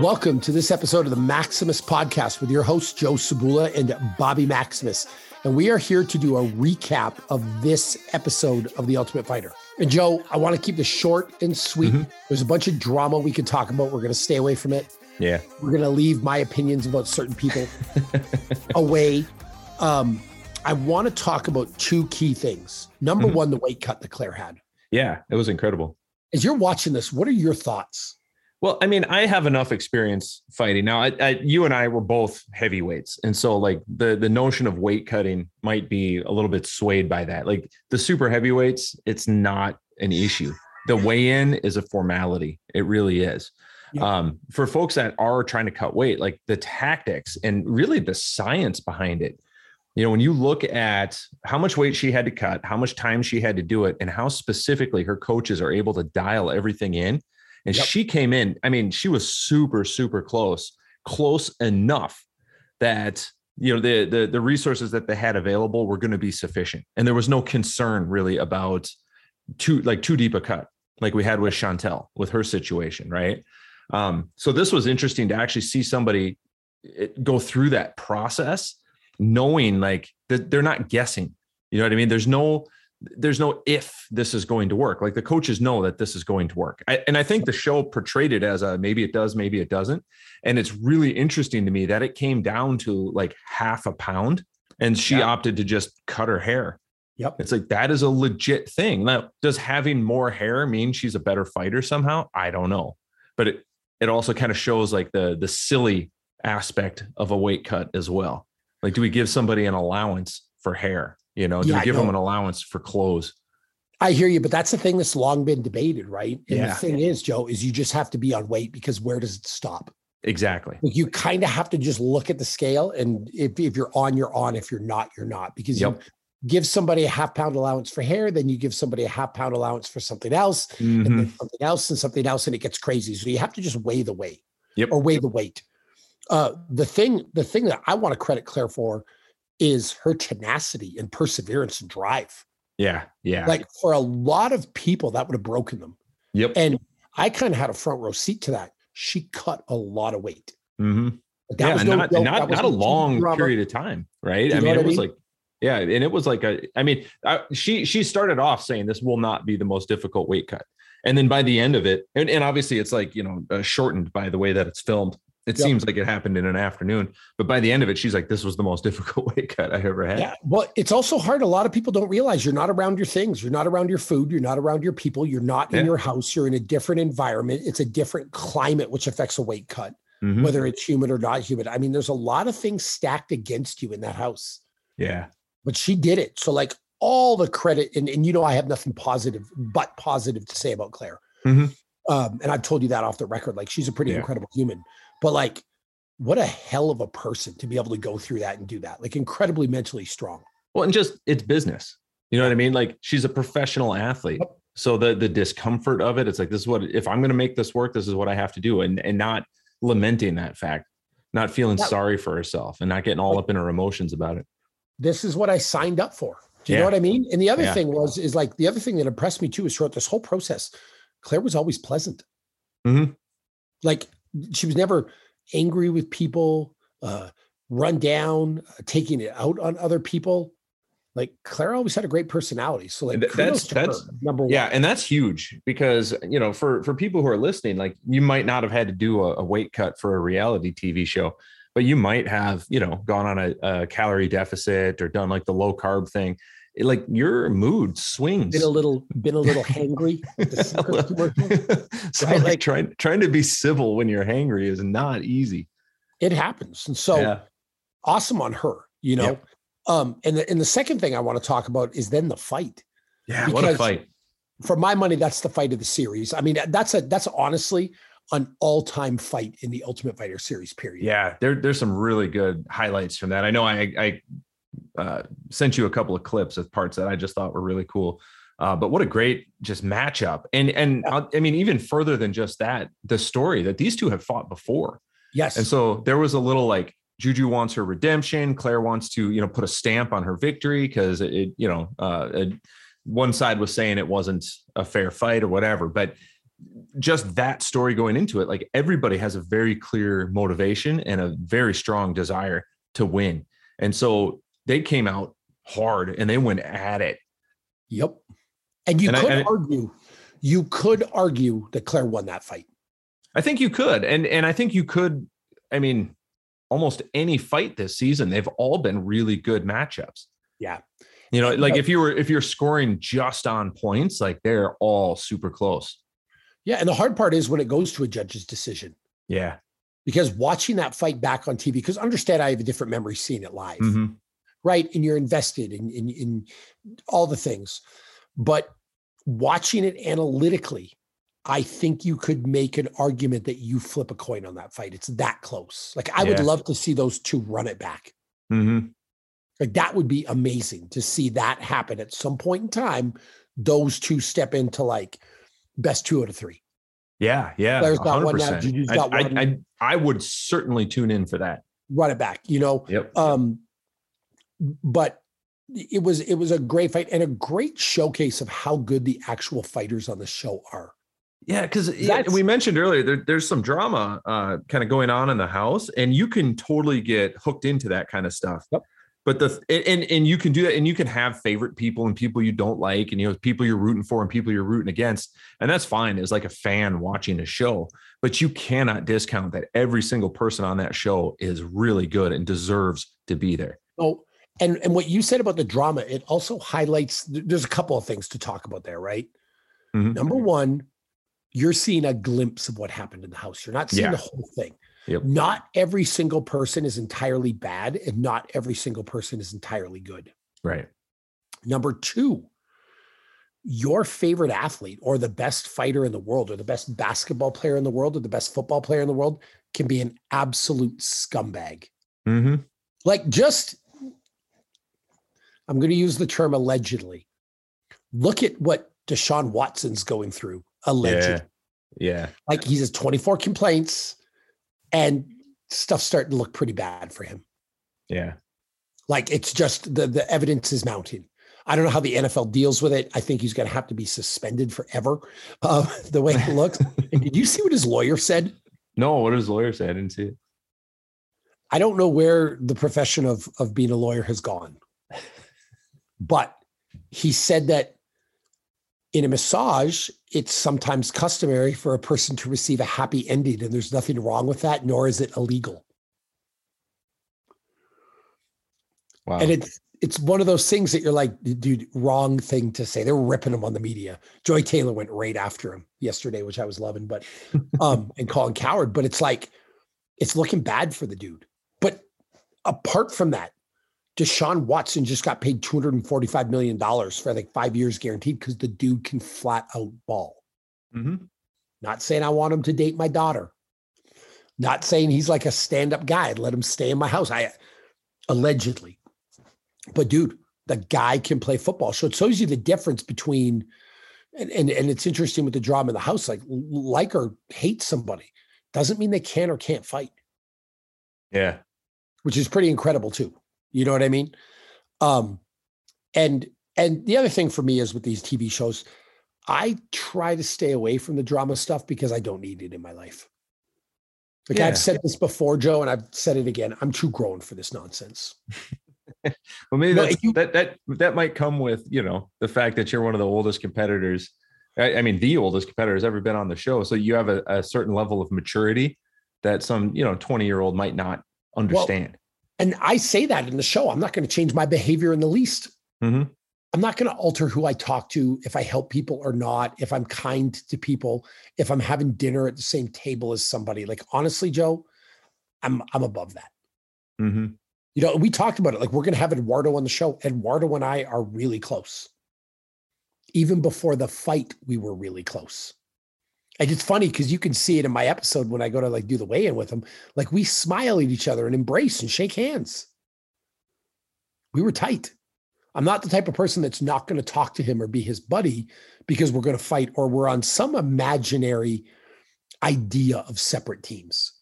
Welcome to this episode of the Maximus Podcast with your hosts, Joe Sabula and Bobby Maximus. And we are here to do a recap of this episode of The Ultimate Fighter. And Joe, I want to keep this short and sweet. Mm-hmm. There's a bunch of drama we could talk about. We're going to stay away from it. Yeah. We're going to leave my opinions about certain people away. I want to talk about two key things. Number one, the weight cut that Claire had. Yeah, it was incredible. As you're watching this, what are your thoughts? Well, I mean, I have enough experience fighting. Now, you and I were both heavyweights. And so like the notion of weight cutting might be a little bit swayed by that. Like the super heavyweights, it's not an issue. The weigh-in is a formality. It really is. Yeah. For folks that are trying to cut weight, like the tactics and really the science behind it. You know, when you look at how much weight she had to cut, how much time she had to do it, and how specifically her coaches are able to dial everything in. And She came in, I mean, she was super, super close enough that, you know, the resources that they had available were going to be sufficient. And there was no concern really about too deep a cut, like we had with Chantel, with her situation. Right. So this was interesting to actually see somebody go through that process, knowing like that they're not guessing, you know what I mean? There's no if this is going to work. Like the coaches know that this is going to work. And I think the show portrayed it as a maybe it does, maybe it doesn't. And it's really interesting to me that it came down to like half a pound and she opted to just cut her hair. Yep. It's like that is a legit thing. Now, does having more hair mean she's a better fighter somehow? I don't know. But it also kind of shows like the silly aspect of a weight cut as well. Like, do we give somebody an allowance for hair? You know, do you give them an allowance for clothes? I hear you, but that's the thing that's long been debated, right? And the thing is, Joe, is you just have to be on weight because where does it stop? Exactly. Like you kind of have to just look at the scale. And if you're on, you're on. If you're not, you're not. Because you give somebody a half-pound allowance for hair, then you give somebody a half-pound allowance for something else, and then something else, and it gets crazy. So you have to just weigh the weight or weigh the weight. The thing that I want to credit Claire for is her tenacity and perseverance and drive. Yeah. Yeah. Like for a lot of people that would have broken them. Yep. And I kind of had a front row seat to that. She cut a lot of weight. Mm-hmm. That was not a long period of time. Right. I mean, it was like, yeah. And it was like, she started off saying this will not be the most difficult weight cut. And then by the end of it, and obviously it's like, you know, shortened by the way that it's filmed. It seems like it happened in an afternoon, but by the end of it, she's like, this was the most difficult weight cut I ever had. Yeah. Well, it's also hard. A lot of people don't realize you're not around your things. You're not around your food. You're not around your people. You're not in your house. You're in a different environment. It's a different climate, which affects a weight cut, whether it's humid or not humid. I mean, there's a lot of things stacked against you in that house. Yeah. But she did it. So like all the credit and you know, I have nothing but positive to say about Claire. Mm-hmm. And I've told you that off the record, like she's a pretty incredible human. But like, what a hell of a person to be able to go through that and do that, like incredibly mentally strong. Well, and just it's business. You know what I mean? Like she's a professional athlete. Yep. So the discomfort of it, it's like, this is what, if I'm going to make this work, this is what I have to do. And not lamenting that fact, not feeling sorry for herself and not getting all up in her emotions about it. This is what I signed up for. Do you know what I mean? And the other thing is like, the other thing that impressed me too is throughout this whole process, Claire was always pleasant. Mm-hmm. Like, she was never angry with people, run down, taking it out on other people. Like Claire always had a great personality. So like that's number one. Yeah. And that's huge because, you know, for people who are listening, like you might not have had to do a weight cut for a reality TV show, but you might have, you know, gone on a calorie deficit or done like the low carb thing. Like your mood swings. Been a little hangry. So right? Like trying to be civil when you're hangry is not easy. It happens. And so awesome on her, you know? Yep. And the second thing I want to talk about is then the fight. Yeah. Because what a fight. For my money, that's the fight of the series. I mean, that's honestly an all-time fight in the Ultimate Fighter series period. Yeah. There's some really good highlights from that. I know I sent you a couple of clips of parts that I just thought were really cool. But what a great just matchup. And I mean, even further than just that, the story that these two have fought before. Yes. And so there was a little like Juju wants her redemption. Claire wants to, you know, put a stamp on her victory because it, you know, one side was saying it wasn't a fair fight or whatever, but just that story going into it, like everybody has a very clear motivation and a very strong desire to win. And so they came out hard and they went at it. Yep. And you could argue that Claire won that fight. I think you could. And I think you could, I mean, almost any fight this season, they've all been really good matchups. Yeah. You know, like if you're scoring just on points, like they're all super close. Yeah. And the hard part is when it goes to a judge's decision. Yeah. Because watching that fight back on TV, because understand I have a different memory seeing it live, mm-hmm. right? And you're invested in all the things. But watching it analytically, I think you could make an argument that you flip a coin on that fight. It's that close. Like I would love to see those two run it back. Mm-hmm. Like that would be amazing to see that happen at some point in time. Those two step into like best 2 out of 3. Yeah, yeah. Claire's got 100%. One now. Juju's got one. I would certainly tune in for that. Run it back, you know. Yep. But it was a great fight and a great showcase of how good the actual fighters on the show are. Yeah, because we mentioned earlier there's some drama kind of going on in the house, and you can totally get hooked into that kind of stuff. Yep. But and you can do that, and you can have favorite people and people you don't like, and you know people you're rooting for and people you're rooting against, and that's fine as like a fan watching a show. But you cannot discount that every single person on that show is really good and deserves to be there. Oh, and what you said about the drama, it also highlights. There's a couple of things to talk about there, right? Mm-hmm. Number one, you're seeing a glimpse of what happened in the house. You're not seeing the whole thing. Yep. Not every single person is entirely bad, and not every single person is entirely good. Right. Number two, your favorite athlete or the best fighter in the world or the best basketball player in the world or the best football player in the world can be an absolute scumbag. Mm-hmm. Like I'm going to use the term allegedly. Look at what Deshaun Watson's going through. Allegedly. Yeah. Like he has 24 complaints. And stuff's starting to look pretty bad for him. Yeah. Like it's just the evidence is mounting. I don't know how the NFL deals with it. I think he's going to have to be suspended forever the way it looks. And did you see what his lawyer said? No, what his lawyer said? I didn't see it. I don't know where the profession of being a lawyer has gone. But he said that in a massage, it's sometimes customary for a person to receive a happy ending, and there's nothing wrong with that, nor is it illegal. Wow. And it's one of those things that you're like, dude, wrong thing to say. They're ripping him on the media. Joy Taylor went right after him yesterday, which I was loving, but and calling coward. But it's like, it's looking bad for the dude. But apart from that, Deshaun Watson just got paid $245 million for like 5 years guaranteed because the dude can flat out ball. Mm-hmm. Not saying I want him to date my daughter. Not saying he's like a stand-up guy. I'd let him stay in my house. Allegedly. But dude, the guy can play football. So it shows you the difference between, and it's interesting with the drama in the house, like or hate somebody doesn't mean they can or can't fight. Yeah. Which is pretty incredible too. You know what I mean? And the other thing for me is with these TV shows, I try to stay away from the drama stuff because I don't need it in my life. Like I've said this before, Joe, and I've said it again. I'm too grown for this nonsense. Well, maybe that might come with, you know, the fact that you're one of the oldest competitors. I mean, the oldest competitor has ever been on the show. So you have a certain level of maturity that some, you know, 20-year-old might not understand. Well, and I say that in the show, I'm not going to change my behavior in the least. Mm-hmm. I'm not going to alter who I talk to, if I help people or not, if I'm kind to people, if I'm having dinner at the same table as somebody. Like, honestly, Joe, I'm above that. Mm-hmm. You know, we talked about it. Like, we're going to have Eduardo on the show. Eduardo and I are really close. Even before the fight, we were really close. And it's funny because you can see it in my episode when I go to like do the weigh-in with him. Like we smile at each other and embrace and shake hands. We were tight. I'm not the type of person that's not going to talk to him or be his buddy because we're going to fight or we're on some imaginary idea of separate teams.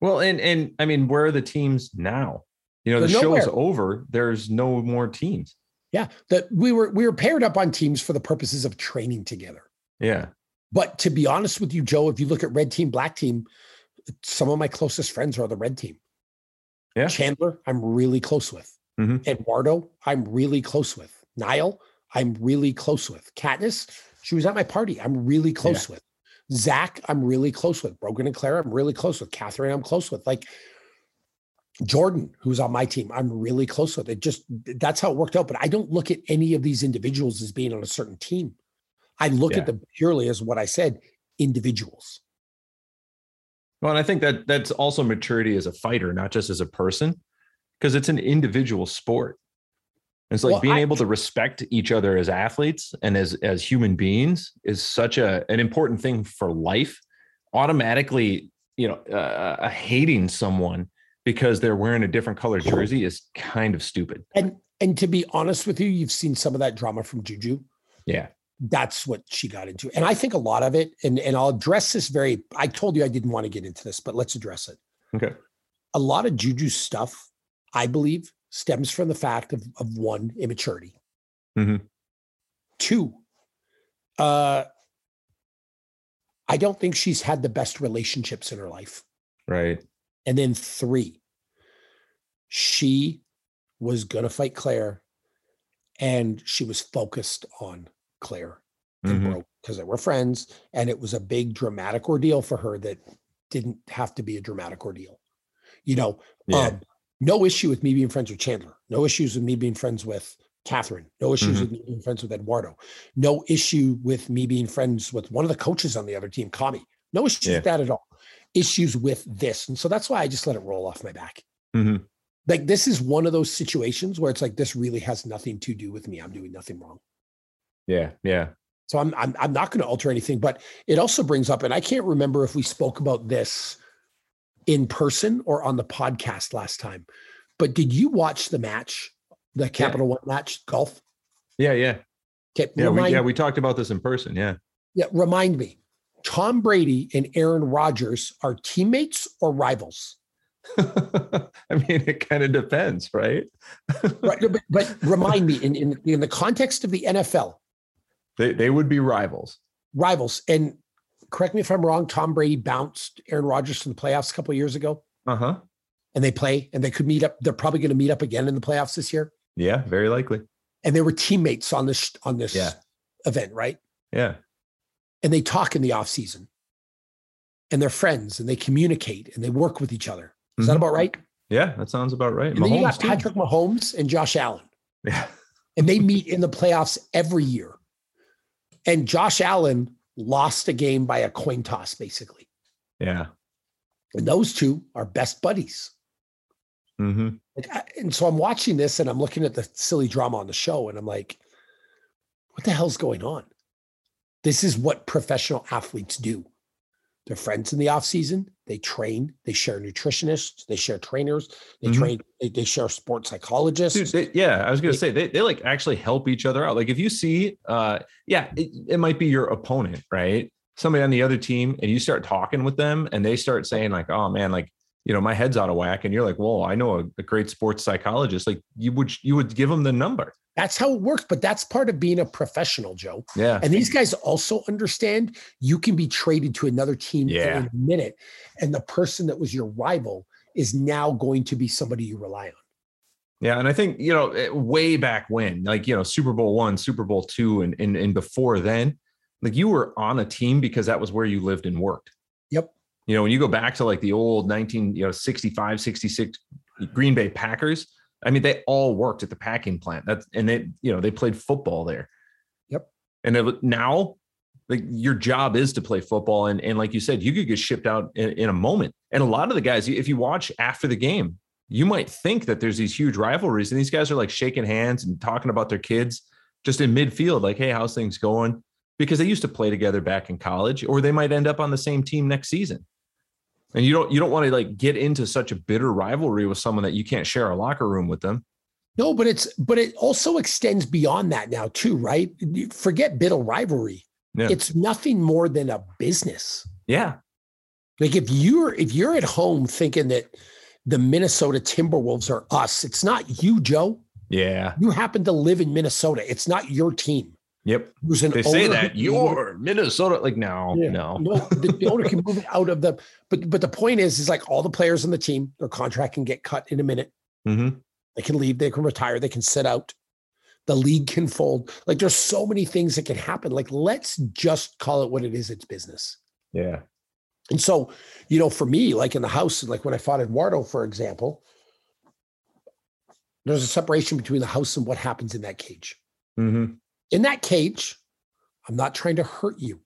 Well, and I mean, where are the teams now? You know, the show is over. There's no more teams. Yeah. That we were paired up on teams for the purposes of training together. Yeah. But to be honest with you, Joe, if you look at red team, black team, some of my closest friends are the red team. Yeah. Chandler, I'm really close with. Mm-hmm. Eduardo, I'm really close with. Niall, I'm really close with. Katniss, she was at my party. I'm really close with. Zach, I'm really close with. Brogan and Claire, I'm really close with. Catherine, I'm close with. Like Jordan, who's on my team, I'm really close with. It just, that's how it worked out. But I don't look at any of these individuals as being on a certain team. I look at them purely as what I said, individuals. Well, and I think that that's also maturity as a fighter, not just as a person, because it's an individual sport. It's like being able to respect each other as athletes and as human beings is such an important thing for life. Automatically, you know, hating someone because they're wearing a different color jersey is kind of stupid. And to be honest with you, you've seen some of that drama from Juju. Yeah. That's what she got into. And I think a lot of it, and I'll address this I told you I didn't want to get into this, but let's address it. Okay. A lot of Juju's stuff, I believe, stems from the fact of one, immaturity. Mm-hmm. Two, I don't think she's had the best relationships in her life. Right. And then three, she was going to fight Claire and she was focused on Claire and Broke because they were friends. And it was a big dramatic ordeal for her that didn't have to be a dramatic ordeal. You know, no issue with me being friends with Chandler. No issues with me being friends with Catherine. No issues with me being friends with Eduardo. No issue with me being friends with one of the coaches on the other team, Kami. No issues with that at all. Issues with this. And so that's why I just let it roll off my back. Mm-hmm. Like, this is one of those situations where it's like, this really has nothing to do with me. I'm doing nothing wrong. Yeah. Yeah. So I'm not going to alter anything, but it also brings up, and I can't remember if we spoke about this in person or on the podcast last time, but did you watch the match, the Capital One Match Golf? Yeah. Yeah. Okay, we talked about this in person. Yeah. Yeah. Remind me, Tom Brady and Aaron Rodgers are teammates or rivals? I mean, it kind of depends, right? Right. But remind me in the context of the NFL, They would be rivals. And correct me if I'm wrong, Tom Brady bounced Aaron Rodgers in the playoffs a couple of years ago. Uh-huh. And they play, and they could meet up. They're probably going to meet up again in the playoffs this year. Yeah, very likely. And they were teammates on this event, right? Yeah. And they talk in the off season. And they're friends, and they communicate, and they work with each other. Is that about right? Yeah, that sounds about right. And Mahomes, then you got Patrick Mahomes and Josh Allen. Yeah. And they meet in the playoffs every year. And Josh Allen lost a game by a coin toss, basically. Yeah. And those two are best buddies. Mm-hmm. And so I'm watching this and I'm looking at the silly drama on the show and I'm like, what the hell's going on? This is what professional athletes do. They're friends in the off season. They train. They share nutritionists. They share trainers. They train. They share sports psychologists. Dude, I was going to say they like actually help each other out. Like if you see, it might be your opponent, right? Somebody on the other team, and you start talking with them, and they start saying like, "Oh man, like you know my head's out of whack," and you're like, "Whoa, I know a great sports psychologist." Like you would give them the number. That's how it works, but that's part of being a professional, Joe. Yeah. And these guys also understand you can be traded to another team in a minute, and the person that was your rival is now going to be somebody you rely on. Yeah, and I think, you know, way back when, like, you know, Super Bowl I, Super Bowl II, and before then, like you were on a team because that was where you lived and worked. Yep. You know, when you go back to like the old 65, 66 Green Bay Packers, I mean, they all worked at the packing plant. They played football there. Yep. And now, like, your job is to play football, and like you said, you could get shipped out in a moment. And a lot of the guys, if you watch after the game, you might think that there's these huge rivalries, and these guys are like shaking hands and talking about their kids just in midfield, like, "Hey, how's things going?" Because they used to play together back in college, or they might end up on the same team next season. And you don't want to like get into such a bitter rivalry with someone that you can't share a locker room with them. No, but it also extends beyond that now too, right? Forget bitter rivalry. Yeah. It's nothing more than a business. Yeah. Like if you're at home thinking that the Minnesota Timberwolves are us, it's not you, Joe. Yeah. You happen to live in Minnesota. It's not your team. Yep. Who's an they say that you're Minnesota. Like, no, yeah. No, the owner can move out of the, but the point is like all the players on the team, their contract can get cut in a minute. Mm-hmm. They can leave, they can retire, they can sit out. The league can fold. Like there's so many things that can happen. Like, let's just call it what it is. It's business. Yeah. And so, you know, for me, like in the house, like when I fought Eduardo, for example, there's a separation between the house and what happens in that cage. Mm-hmm. In that cage, I'm not trying to hurt you.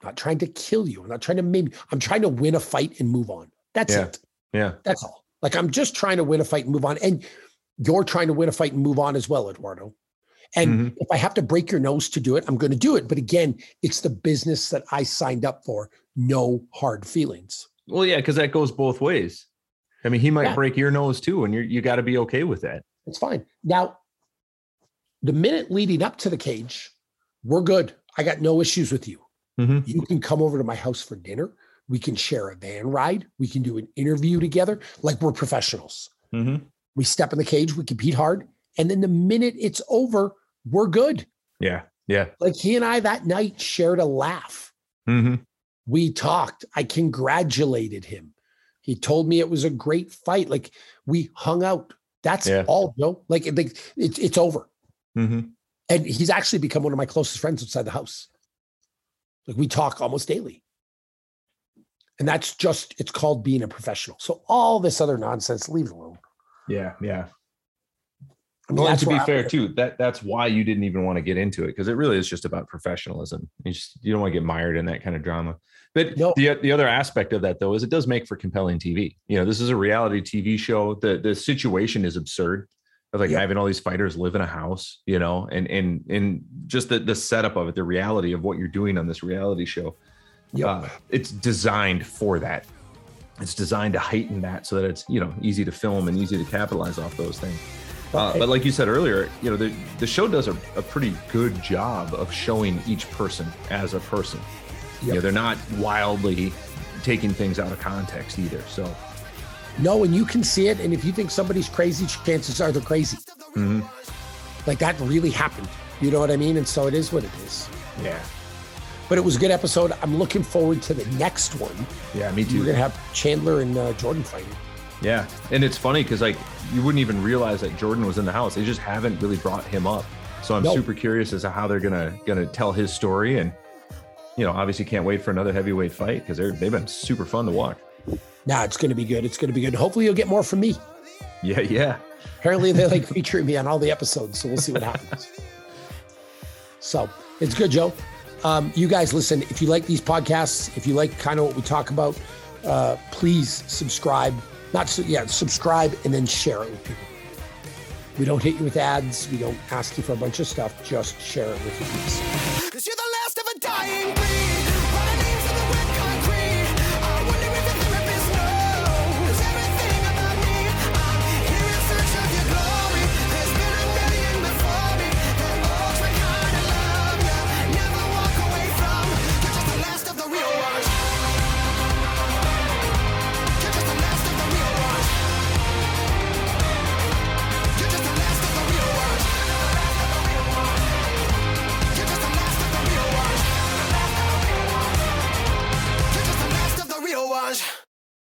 I'm not trying to kill you. I'm not trying to maybe, I'm trying to win a fight and move on. That's it. Yeah. That's all. Like, I'm just trying to win a fight and move on. And you're trying to win a fight and move on as well, Eduardo. And if I have to break your nose to do it, I'm going to do it. But again, it's the business that I signed up for. No hard feelings. Well, yeah, because that goes both ways. I mean, he might break your nose too, and you got to be okay with that. It's fine. Now, the minute leading up to the cage, we're good. I got no issues with you. Mm-hmm. You can come over to my house for dinner. We can share a van ride. We can do an interview together. Like, we're professionals. Mm-hmm. We step in the cage. We compete hard. And then the minute it's over, we're good. Yeah. Yeah. Like, he and I that night shared a laugh. Mm-hmm. We talked. I congratulated him. He told me it was a great fight. Like, we hung out. That's all, Joe. Like, it's over. Mm-hmm. And he's actually become one of my closest friends outside the house. Like, we talk almost daily. And that's just, it's called being a professional. So all this other nonsense, leave it alone. Yeah. Yeah. I mean, well, to be fair too, that's why you didn't even want to get into it, because it really is just about professionalism. You don't want to get mired in that kind of drama. But the other aspect of that though is it does make for compelling TV. You know, this is a reality TV show. The situation is absurd of like having all these fighters live in a house, you know, and just the setup of it, the reality of what you're doing on this reality show. Yeah, it's designed for that. It's designed to heighten that so that it's, you know, easy to film and easy to capitalize off those things. But like you said earlier, you know, the show does a pretty good job of showing each person as a person. Yep. You know, they're not wildly taking things out of context either. So, no, and you can see it. And if you think somebody's crazy, chances are they're crazy. Mm-hmm. Like, that really happened. You know what I mean? And so it is what it is. Yeah. But it was a good episode. I'm looking forward to the next one. Yeah, me too. We're going to have Chandler and Jordan fighting. Yeah. And it's funny because, like, you wouldn't even realize that Jordan was in the house. They just haven't really brought him up. So I'm super curious as to how they're gonna tell his story. And, you know, obviously can't wait for another heavyweight fight because they've been super fun to watch. Nah, it's going to be good. It's going to be good. Hopefully you'll get more from me. Yeah, yeah. Apparently they like featuring me on all the episodes. So we'll see what happens. So it's good, Joe. You guys listen, if you like these podcasts, if you like kind of what we talk about, please subscribe. Subscribe and then share it with people. We don't hit you with ads. We don't ask you for a bunch of stuff. Just share it with your friends. 'Cause you're the last of a dying breed.